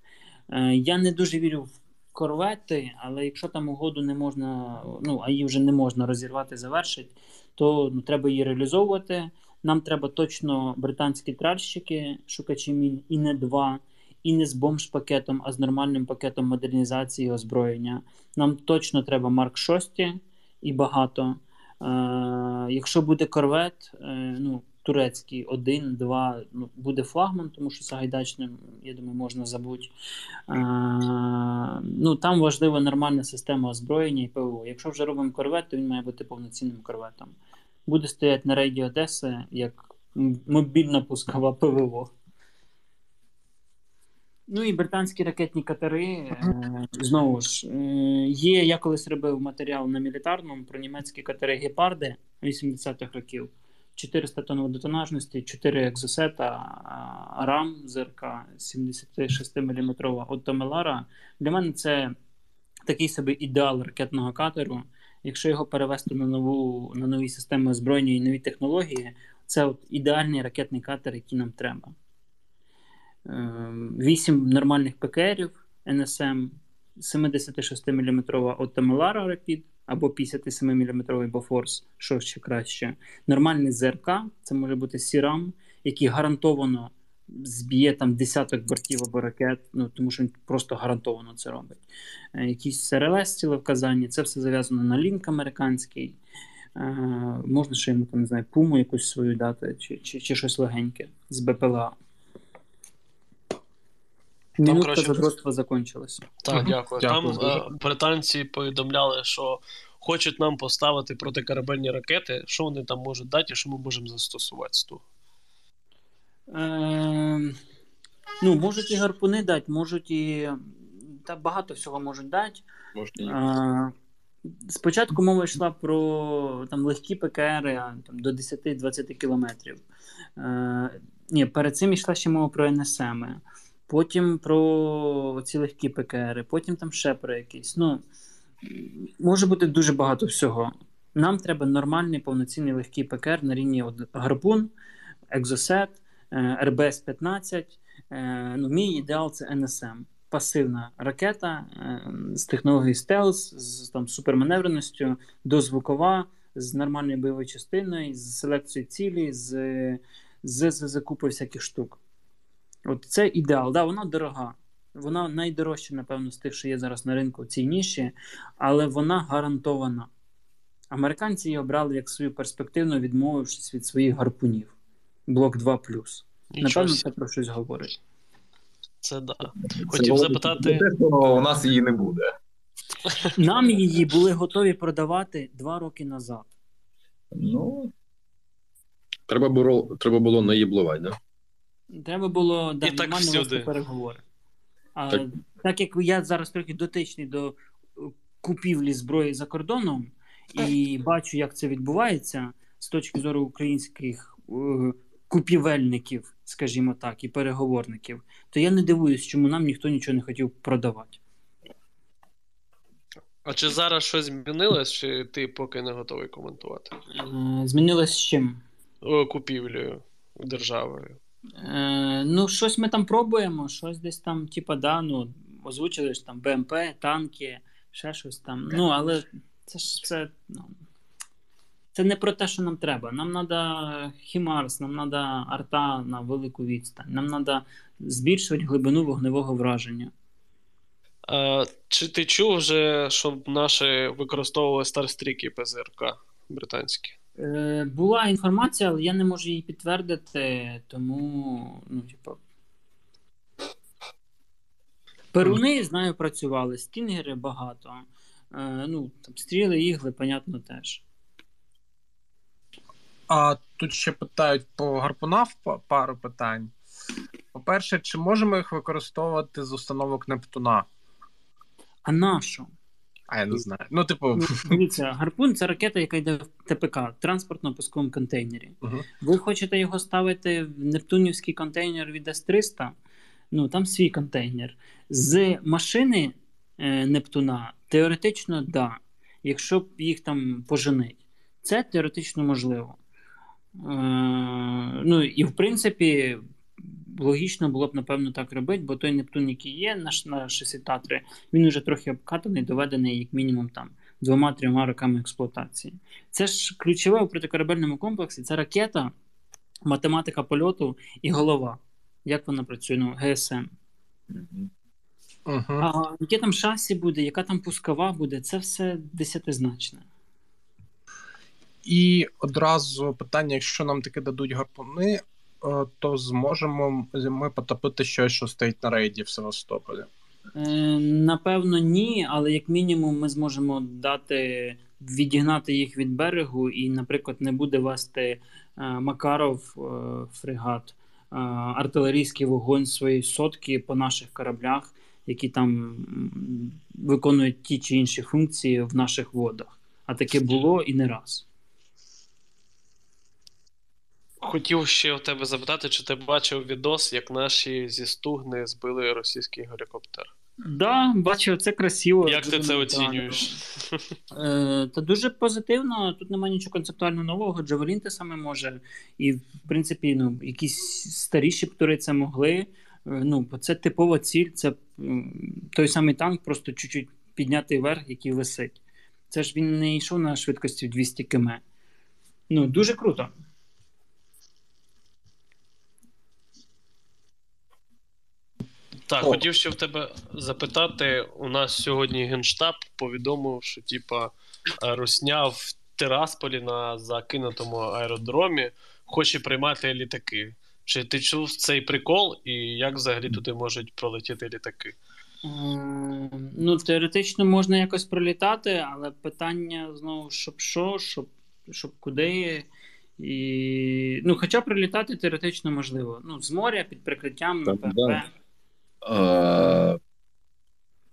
Я не дуже вірю в корвети, але якщо там угоду не можна, ну, а її вже не можна розірвати, завершити, то ну, треба її реалізовувати. Нам треба точно британські тральщики, шукачі мін, і не два, і не з бомж-пакетом, а з нормальним пакетом модернізації і озброєння. Нам точно треба Марк шість, і багато. Е, якщо буде корвет, е, ну, турецький, один, два, ну, буде флагман, тому що Сагайдачним, я думаю, можна забути. Е, ну, там важлива нормальна система озброєння і ПВО. Якщо вже робимо корвет, то він має бути повноцінним корветом. Буде стояти на рейді Одеси, як мобільна пускова ПВО. Ну і британські ракетні катери, знову ж, є, я колись робив матеріал на Мілітарному про німецькі катери «Гепарди» вісімдесятих років. чотириста тонн водотонажності, чотири екзосета, рам ЗРК, сімдесят шість міліметрів «Оттомелара». Для мене це такий собі ідеал ракетного катеру. Якщо його перевести на, нову, на нові системи озброєння і нові технології, це от ідеальний ракетний катер, який нам треба. вісім нормальних ПКРів ен ес ем, сімдесят шість міліметрів Оттомелара Рапід або п'ятдесят сім міліметрів Бофорс, що ще краще. Нормальний ЗРК, це може бути СІРАМ, який гарантовано зб'є там десяток бортів або ракет, ну, тому що він просто гарантовано це робить. Якісь РЛС цілевказання, це все зав'язано на лінк американський. Е, можна ще йому, не знаю, пуму якусь свою дати, чи, чи, чи щось легеньке з БПЛА. Мінутка задротства закінчилася. Так, дякую. дякую. Там е- британці повідомляли, що хочуть нам поставити протикорабельні ракети. Що вони там можуть дати і що ми можемо застосувати з того? Е- ну, можуть і гарпуни дати, можуть і... Та багато всього можуть дати. Е- спочатку мова йшла про там, легкі ПКРи там, до десять-двадцять кілометрів. Е- Ні, перед цим йшла ще мова про ен ес ем, потім про ці легкі пе ка ер, потім там ще про якісь. Ну, може бути дуже багато всього. Нам треба нормальний, повноцінний легкий пе ка ер на рівні Гарпун, Екзосет, ер бе ес п'ятнадцять. Ну, мій ідеал – це ен ес ем. Пасивна ракета з технологією стелс, з там, суперманевреністю, дозвукова, з нормальною бойовою частиною, з селекцією цілі, з, з, з закупою всяких штук. От це ідеал. Да, вона дорога. Вона найдорожча, напевно, з тих, що є зараз на ринку в цій ніші, але вона гарантована. Американці її обрали як свою перспективну, відмовившись від своїх гарпунів. Блок два плюс. Напевно, це про щось говорить. Це да. Хотів це запитати... Те, у нас її не буде. Нам її були готові продавати два роки назад. Ну, треба було, треба було не їблувати, так? Да? Треба було, да, нормально вести переговори. А, так. так як я зараз трохи дотичний до купівлі зброї за кордоном, і бачу, як це відбувається з точки зору українських е- купівельників, скажімо так, і переговорників, то я не дивуюсь, чому нам ніхто нічого не хотів продавати. А чи зараз щось змінилось, чи ти поки не готовий коментувати? Е- змінилось з чим? О, купівлею державою. Е- ну, щось ми там пробуємо, щось десь там, типа, да, ну, озвучили ж там БМП, танки, ще щось там, ну, але... Це ж це, ну, це не про те, що нам треба. Нам треба Хімарс, нам треба арта на велику відстань, нам треба збільшувати глибину вогневого враження. А, чи ти чув вже, щоб наші використовували старстріки ПЗРК британські? Е, була інформація, але я не можу її підтвердити, тому, ну, типу. Перуни, знаю, працювали, стінгери багато. Ну, там стріли, ігли, понятно, теж. А тут ще питають по гарпунах пару питань. По-перше, чи можемо їх використовувати з установок Нептуна? А на що? А я не знаю. Ну, типу... Дивіться, гарпун – це ракета, яка йде в те пе ка, транспортно-пусковому контейнері. Угу. Ви хочете його ставити в нептунівський контейнер від ес триста? Ну, там свій контейнер. З машини Нептуна теоретично, да. Якщо б їх там поженить. Це теоретично можливо. Е, ну, і, в принципі, логічно було б, напевно, так робити, бо той Нептун, який є на, на шестдесят три, він вже трохи обкатаний, доведений, як мінімум, там, двома-трьома роками експлуатації. Це ж ключове у протикорабельному комплексі. Це ракета, математика польоту і голова. Як вона працює? Ну, ге ес ем. Uh-huh. А яке там шасі буде, яка там пускова буде, це все десятизначне. І одразу питання, якщо нам таки дадуть гарпуни, то зможемо ми потопити щось, що стоїть на рейді в Севастополі? Е, напевно, ні, але як мінімум ми зможемо дати, відігнати їх від берегу і, наприклад, не буде вести е, Макаров е, фрегат, е, артилерійський вогонь своєї сотки по наших кораблях, які там виконують ті чи інші функції в наших водах. А таке було і не раз. Хотів ще у тебе запитати, чи ти бачив відос, як наші зі Стугни збили російський гелікоптер? Так, да, бачив, це красиво. Як ти це оцінюєш? Е, та дуже позитивно, тут немає нічого концептуально нового, Джавелін те саме може. І, в принципі, ну, якісь старіші птури це могли. Ну, бо це типова ціль, це той самий танк, просто чуть-чуть піднятий вверх, який висить. Це ж він не йшов на швидкості двісті кілометрів. Ну, дуже круто. Так, О. хотів ще в тебе запитати, у нас сьогодні Генштаб повідомив, що, типа, русня в Тирасполі на закинутому аеродромі хоче приймати літаки. Чи ти чув цей прикол, і як взагалі туди можуть пролетіти літаки? Ну, теоретично можна якось пролітати, але питання, знову, щоб що, щоб, щоб куди. І... Ну, хоча пролітати теоретично можливо. Ну, з моря, під прикриттям, на ПММ.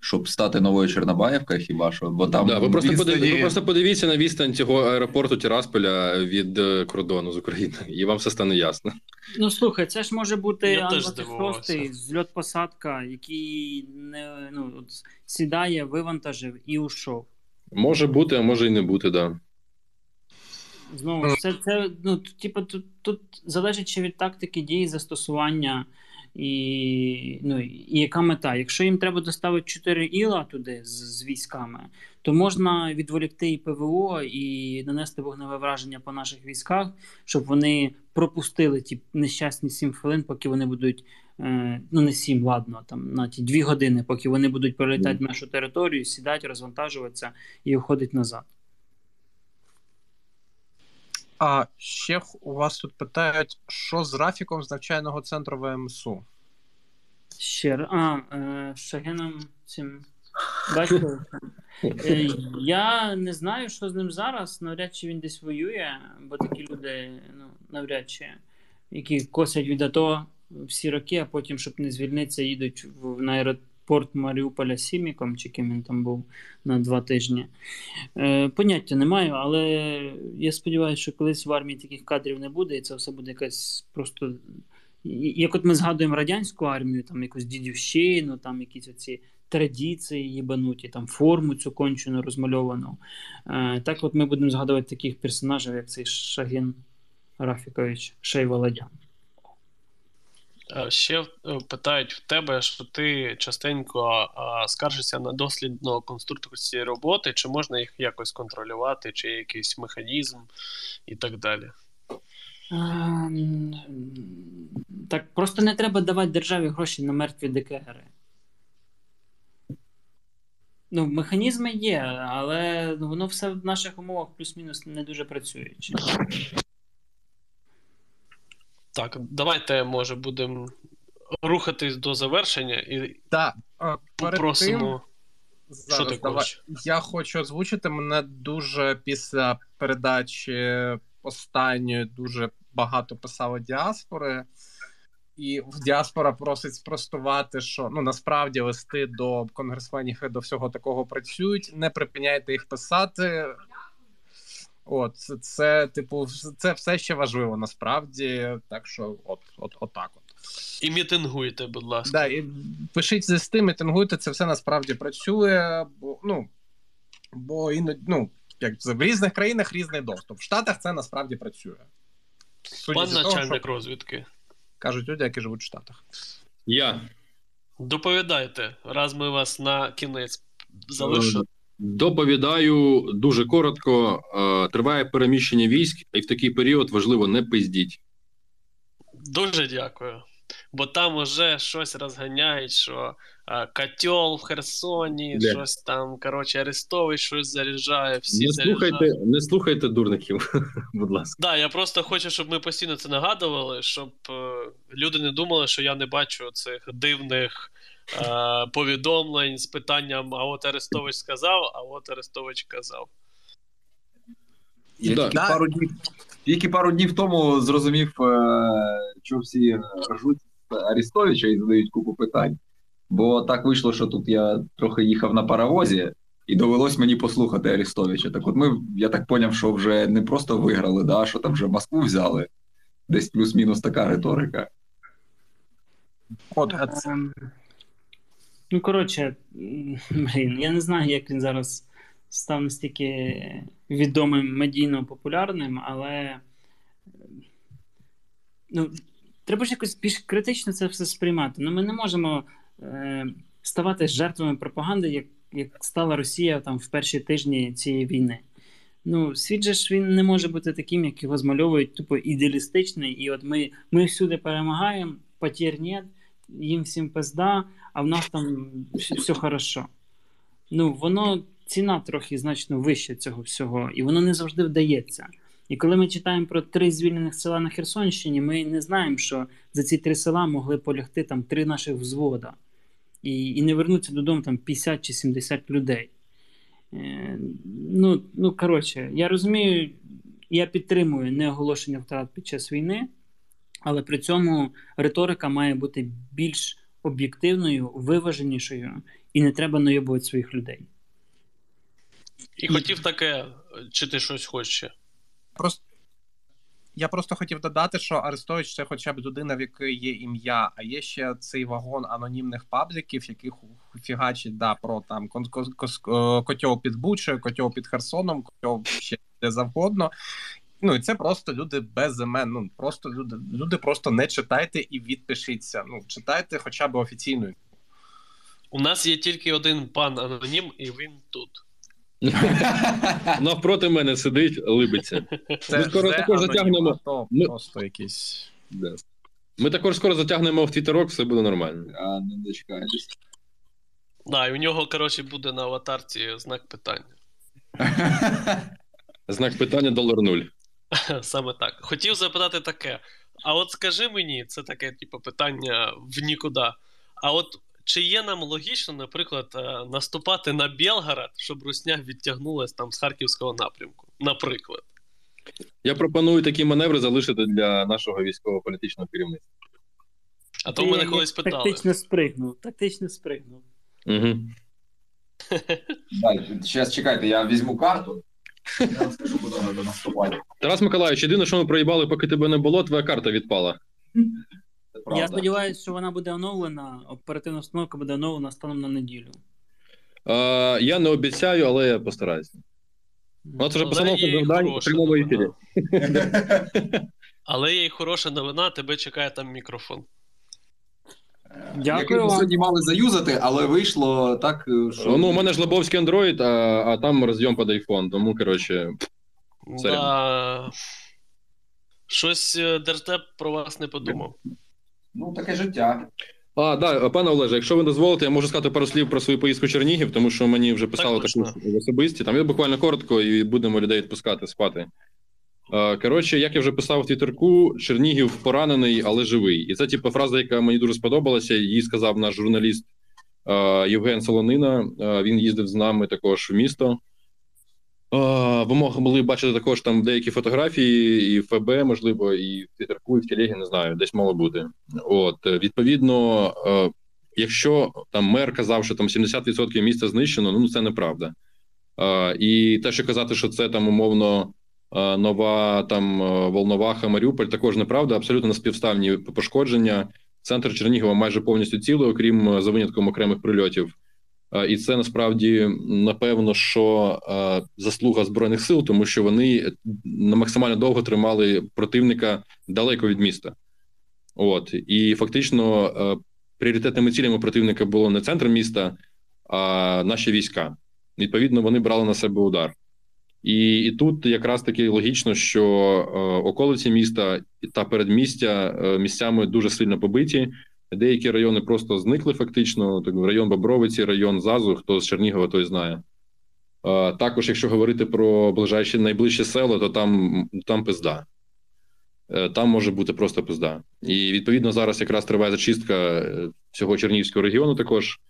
щоб стати новою Чорнобаївкою, хіба що? Бо там да, ви, просто відстані... подив... ви просто подивіться на відстань цього аеропорту Тірасполя від кордону з Україною, і вам все стане ясно. Ну, слухай, це ж може бути двадцять шостий зльот-посадка, який не, ну, от, сідає, вивантажив і ушов. Може бути, а може і не бути, так. Да. Знову ж, це, це, ну, типу, тут, тут залежить ще від тактики дії, застосування і, ну, і яка мета. Якщо їм треба доставити чотири іла туди з, з військами, то можна відволікти і ПВО, і нанести вогневе враження по наших військах, щоб вони пропустили ті нещасні сім хвилин, поки вони будуть, е, ну не сім, ладно, там, на ті дві години, поки вони будуть пролітати нашу територію, сідати, розвантажуватися і уходити назад. А ще у вас тут питають, що з графіком з навчального центру ВМСУ? Ще раз. А, е, Шагеном цим батьком. Е, я не знаю, що з ним зараз. Навряд чи він десь воює, бо такі люди, ну, навряд чи, які косять від АТО всі роки, а потім, щоб не звільнитися, їдуть в найрод. Порт Маріуполя Сіміком, чи ким він там був, на два тижні. Е, поняття не маю, але я сподіваюся, що колись в армії таких кадрів не буде, і це все буде якась просто... Як от ми згадуємо радянську армію, там якусь дідівщину, там якісь оці традиції їбануті, там форму цю кончену, розмальовану. Е, так от ми будемо згадувати таких персонажів, як цей Шагін Рафікович Шейваладян. Ще питають в тебе, що ти частенько а, скаржишся на дослідну конструкцію роботи, чи можна їх якось контролювати, чи якийсь механізм і так далі. А, так, просто не треба давати державі гроші на мертві ДКРи. Ну, механізми є, але воно все в наших умовах плюс-мінус не дуже працює. Так, давайте, може, будемо рухатись до завершення і да, попросимо, тим, що ти хочеш. Я хочу озвучити, мене дуже після передачі останньої дуже багато писало діаспори. І діаспора просить спростувати, що, ну, насправді листи до конгресменів і до всього такого працюють, не припиняйте їх писати. От, це, це, типу, це все ще важливо, насправді, так що от, от, от так от. І мітингуйте, будь ласка. Да, і пишіть листи, мітингуйте, це все насправді працює, бо, ну, бо іноді, ну, як в різних країнах різний доступ. В Штатах це насправді працює. Судя Пан начальник того, розвідки. Кажуть люди, які живуть в Штатах. Я. Доповідайте, раз ми вас на кінець залишили. Доповідаю дуже коротко. Триває переміщення військ, і в такий період важливо не пиздіть. Дуже дякую. Бо там уже щось розганяють, що котел в Херсоні, yeah. щось там, коротше, Арестовий щось заряджає, всі не слухайте, заряджають. Не слухайте дурників, будь ласка. Так, да, я просто хочу, щоб ми постійно це нагадували, щоб люди не думали, що я не бачу цих дивних повідомлень з питанням, а от Арестович сказав, а от Арестович казав. Я да. тільки, пару днів, тільки пару днів тому зрозумів, що всі ржуть Арестовича і задають купу питань. Бо так вийшло, що тут я трохи їхав на паровозі, і довелось мені послухати Арестовича. Так от ми, я так поняв, що вже не просто виграли, да, що там вже Москву взяли. Десь плюс-мінус така риторика. От, це... Ну, коротше, блін, я не знаю, як він зараз став настільки відомим, медійно популярним, але, ну, треба ж якось більш критично це все сприймати. Ну, ми не можемо е, ставати жертвами пропаганди, як, як стала Росія там в перші тижні цієї війни. Ну, світ же ж він не може бути таким, як його змальовують, тупо ідеалістичний, і от ми, ми всюди перемагаємо, потір нет, їм всім пизда, а в нас там все хорошо. Ну, воно, ціна трохи значно вища цього всього, і воно не завжди вдається. І коли ми читаємо про три звільнених села на Херсонщині, ми не знаємо, що за ці три села могли полягти там три наших взвода. І, і не вернуться додому там п'ятдесят чи сімдесят людей. Е, ну, ну, коротше, я розумію, я підтримую неоголошення втрат під час війни, але при цьому риторика має бути більш об'єктивною, виваженішою і і не треба найобувати своїх людей. І, і хотів таке, чи ти щось хочеш? Просто Я просто хотів додати, що Арестович – це хоча б людина, в якої є ім'я, а є ще цей вагон анонімних пабліків, яких фігачить, да, про там котьов під Бучею, котьов під Херсоном, котьов ще де завгодно. Ну, і це просто люди без імен, ну, просто люди, люди просто не читайте і відпишіться. Ну, читайте хоча б офіційну. У нас є тільки один пан анонім, і він тут. Навпроти мене сидить, либиться. Це, ми скоро також затягнемо. Ми... Просто якісь... Да. Ми також скоро затягнемо в твіттерок, все буде нормально. А, не дочекаєтесь. Да, і у нього, коротше, буде на аватарці знак питання. Знак питання долар нуль. Саме так. Хотів запитати таке. А от скажи мені, це таке, типу, питання в нікуди. А от чи є нам логічно, наприклад, наступати на Бєлгород, щоб русня відтягнулася там з харківського напрямку? Наприклад. Я пропоную такі маневри залишити для нашого військово-політичного керівництва. А то мене колись питали. Тактично спригнув, тактично спригнув. Угу. Далі, зараз чекайте, я візьму карту. Я вам скажу, куди треба наступати. Тарас Миколаївич, єдине, що ми проїбали, поки тебе не було, твоя карта відпала. Правда. Я сподіваюся, що вона буде оновлена, оперативна установка буде оновлена станом на неділю. Е, я не обіцяю, але я постараюся. У нас вже постановка завдань в прямому ефірі. Але є й хороша новина, тебе чекає там мікрофон. Дякую. Який ми сьогодні мали заюзати, але вийшло так, що... Ну, у мене ж лобовський Android, а, а там розйом під iPhone, тому, коротше, да. Щось держдеп про вас не подумав. Ну, таке життя. А, да, пане Олеже, якщо ви дозволите, я можу сказати пару слів про свою поїздку в Чернігів, тому що мені вже писали так, таку в особисті. Там я буквально коротко, і будемо людей відпускати спати. Коротше, як я вже писав в твіттерку, Чернігів поранений, але живий. І це, типу, фраза, яка мені дуже сподобалася, її сказав наш журналіст Євген Солонина. Він їздив з нами також в місто. Ви могли бачити також там деякі фотографії, і в ФБ, можливо, і в Твіттерку, і в Телегі, не знаю, десь мало бути. От, відповідно, якщо там мер казав, що там сімдесят відсотків міста знищено, ну це неправда. І те, що казати, що це там умовно нова там Волноваха, Маріуполь, також неправда, абсолютно на співставні пошкодження. Центр Чернігова майже повністю цілий, окрім за винятком окремих прильотів. І це, насправді, напевно, що е, заслуга Збройних сил, тому що вони максимально довго тримали противника далеко від міста. От. І фактично е, пріоритетними цілями противника було не центр міста, а наші війська. Відповідно, вони брали на себе удар. І, і тут якраз таки логічно, що е, околиці міста та передмістя е, місцями дуже сильно побиті. Деякі райони просто зникли фактично, так, район Бобровиці, район Зазу, хто з Чернігова, той знає. Е, також, якщо говорити про ближайші, найближчі села, то там, там пизда. Е, там може бути просто пизда. І, відповідно, зараз якраз триває зачистка всього Чернігівського регіону також.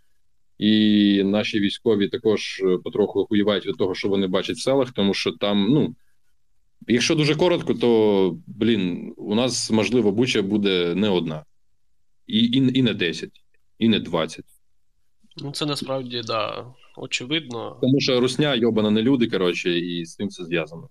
І наші військові також потроху охуєвають від того, що вони бачать в селах, тому що там, ну, якщо дуже коротко, то, блін, у нас, можливо, Буча буде не одна. І, і, і не десять, і не двадцять. Ну, це насправді, так, да, очевидно. Тому що русня, йобана, не люди, коротше, і з цим все зв'язано.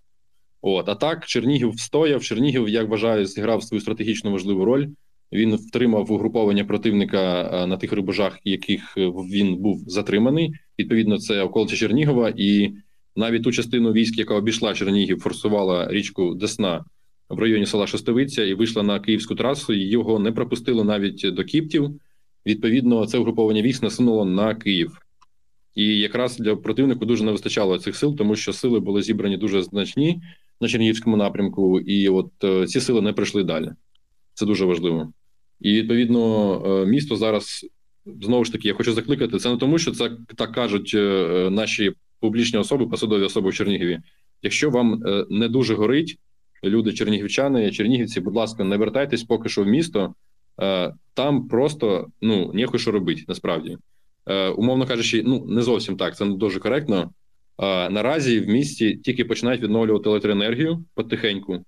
От, а так, Чернігів встояв. Чернігів, як вважаю, зіграв свою стратегічно важливу роль. Він втримав угруповання противника на тих рубежах, яких він був затриманий. Відповідно, це околиці Чернігова. І навіть ту частину військ, яка обійшла Чернігів, форсувала річку Десна в районі села Шостовиця і вийшла на київську трасу, і його не пропустило навіть до Кіптів. Відповідно, це угруповання військ насунуло на Київ. І якраз для противнику дуже не вистачало цих сил, тому що сили були зібрані дуже значні на Чернігівському напрямку, і от ці сили не прийшли далі. Це дуже важливо. І, відповідно, місто зараз, знову ж таки, я хочу закликати, це не тому, що це так кажуть наші публічні особи, посадові особи в Чернігові. Якщо вам не дуже горить, люди чернігівчани, чернігівці, будь ласка, не вертайтесь поки що в місто. Там просто, ну, ніхуй що робити, насправді. Умовно кажучи, ну, не зовсім так, це не дуже коректно. Наразі в місті тільки починають відновлювати електроенергію потихеньку.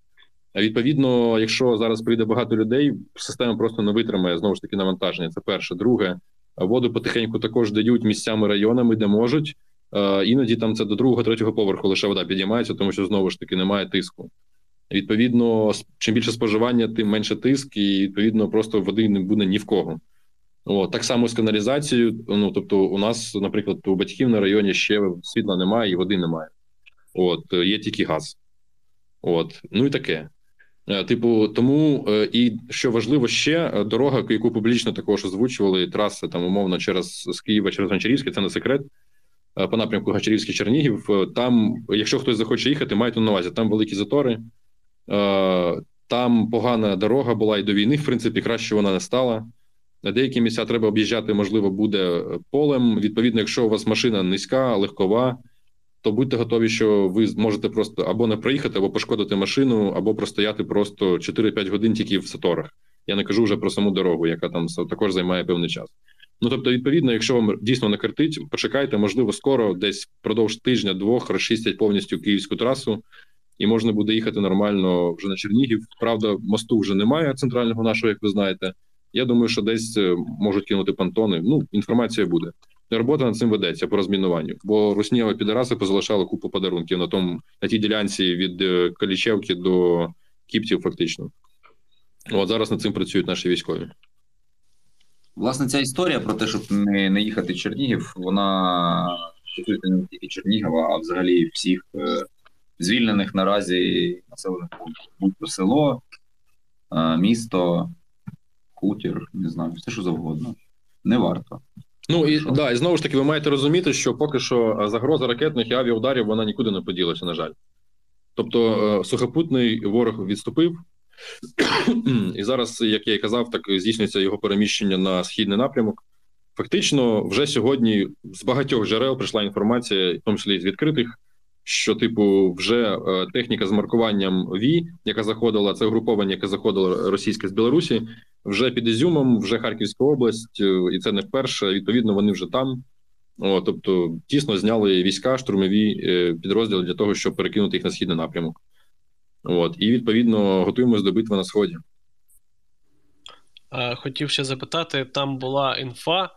Відповідно, якщо зараз прийде багато людей, система просто не витримає, знову ж таки, навантаження. Це перше. Друге, Воду потихеньку також дають місцями, районами, де можуть. Іноді там це до другого, третього поверху лише вода підіймається, тому що, знову ж таки, немає тиску. Відповідно, чим більше споживання, тим менше тиск, і, відповідно, просто води не буде ні в кого. О, так само з каналізацією. Ну, тобто у нас, наприклад, у батьків на районі ще світла немає і води немає. От, є тільки газ. От, ну і таке. Типу, тому, і що важливо ще, дорога, яку публічно також озвучували, траса там умовно через з Києва, через Гончарівське, це не секрет, по напрямку Гончарівський-Чернігів, там, якщо хтось захоче їхати, маєте на увазі, там великі затори, там погана дорога була і до війни, в принципі, краще вона не стала. На деякі місця треба об'їжджати, можливо, буде полем. Відповідно, якщо у вас машина низька, легкова, то будьте готові, що ви можете просто або не проїхати, або пошкодити машину, або простояти просто чотири-п'ять годин тільки в заторах. Я не кажу вже про саму дорогу, яка там також займає певний час. Ну, тобто, відповідно, якщо вам дійсно накортить, почекайте, можливо, скоро, десь впродовж тижня-двох розчистять повністю київську трасу, і можна буде їхати нормально вже на Чернігів. Правда, мосту вже немає центрального нашого, як ви знаєте. Я думаю, що десь можуть кинути понтони. Ну, інформація буде. Робота над цим ведеться по розмінуванню, бо русняві підараси позалишали купу подарунків на тому, на тій ділянці від Калічевки до Кіптів фактично. От зараз над цим працюють наші військові. Власне, ця історія про те, щоб не, не їхати в Чернігів, вона стосується не тільки Чернігова, а взагалі всіх е, звільнених наразі населених пунктів. Будь-то село, е, місто, хутір, не знаю, все що завгодно. Не варто. Ну, і, да, і знову ж таки, ви маєте розуміти, що поки що загроза ракетних і авіаударів, вона нікуди не поділася, на жаль. Тобто сухопутний ворог відступив, і зараз, як я і казав, так здійснюється його переміщення на східний напрямок. Фактично, вже сьогодні з багатьох джерел прийшла інформація, в тому числі з відкритих, що, типу, вже техніка з маркуванням ВІ, яка заходила, це угруповання, яке заходило російське з Білорусі, вже під Ізюмом, вже Харківська область, і це не вперше, відповідно, вони вже там. О, тобто, тісно зняли війська, штурмові підрозділи для того, щоб перекинути їх на східний напрямок. От. І, відповідно, готуємось до битви на Сході. Хотів ще запитати, там була інфа,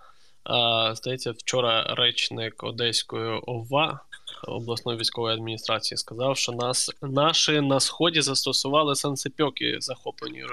здається, вчора речник Одеської ОВА, обласної військової адміністрації, сказав, що нас, наші на Сході застосували санцепьоки, захоплені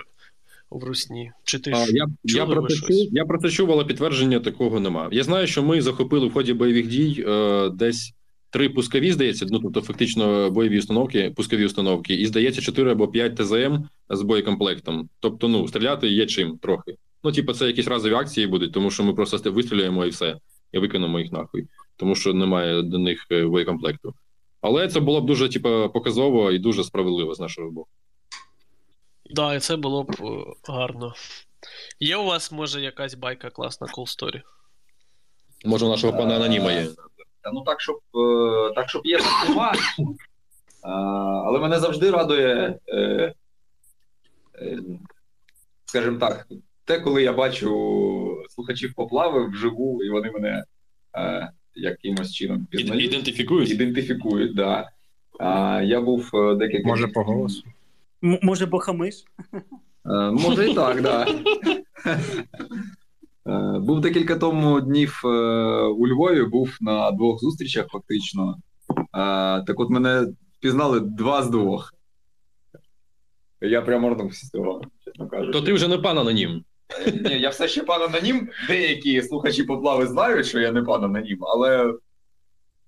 в русні. Чи ти а, я, я, про те, я про це чув, але підтвердження такого немає. Я знаю, що ми захопили в ході бойових дій е, десь три пускові, здається, ну, тобто фактично бойові установки, пускові установки, і, здається, чотири або п'ять ТЗМ з боєкомплектом. Тобто, ну, стріляти є чим трохи. Ну, типу, це якісь разові акції будуть, тому що ми просто вистріляємо і все, і викинемо їх нахуй, тому що немає до них боєкомплекту. Але це було б дуже, типу, показово і дуже справедливо з нашого боку. Так, да, і це було б гарно. Є у вас, може, якась байка класна, cool story? Може, у нашого пана аноніма є? Та ну так, щоб, так, щоб є, так нема. Але мене завжди радує, скажімо так, те, коли я бачу слухачів поплави вживу, і вони мене якимось чином пізнають. Ідентифікують? Ідентифікують, так. Да. Я був декілька... Може, по голосу? М- може, бохамиш? Е, може і так, так. е, був декілька тому днів е, у Львові, був на двох зустрічах фактично. Е, так от мене пізнали два з двох. Я прямо орнувся з цього, чесно кажучи. То ти вже не пан анонім. Е, ні, я все ще пан анонім. Деякі слухачі поплави знають, що я не пан анонім, але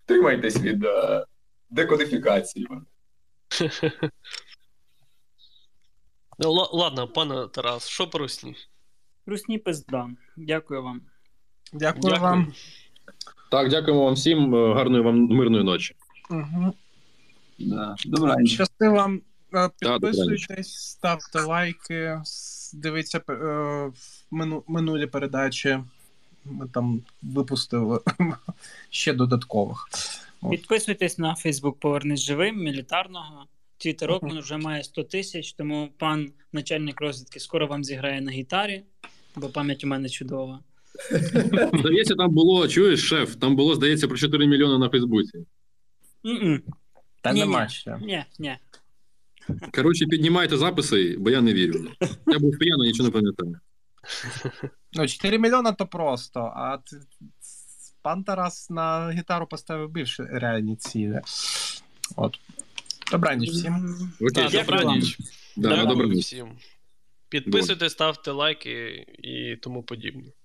втримайтесь від е, декодифікації. Ну, ладно, пане Тарас, що по русні? Русні пизда. Дякую вам. Дякую, дякую вам. Так, дякуємо вам всім. Гарної вам мирної ночі. Угу. Да. Добре. Щасти вам. Підписуйтесь, ставте лайки, дивіться мину, минулі передачі. Ми там випустили ще додаткових. Підписуйтесь на Facebook «Повернись живим», мілітарного. Твіттерок він вже має сто тисяч, тому пан начальник розвідки скоро вам зіграє на гітарі, бо пам'ять у мене чудова. Здається, там було, чуєш, шеф, там було, здається, про чотири мільйони на Фейсбуці. Ні-ні. Та нема ще. Ні, ні. Коротше, піднімайте записи, бо я не вірю. Я був п'яний, нічого не пам'ятаю. Ну, чотири мільйона то просто, а пан Тарас на гітару поставив більш реальні ціни. От. Добраніч всім. Окей, да, добраніч. Да, добраніч всім. Підписуйтесь, ставте лайки і тому подібне.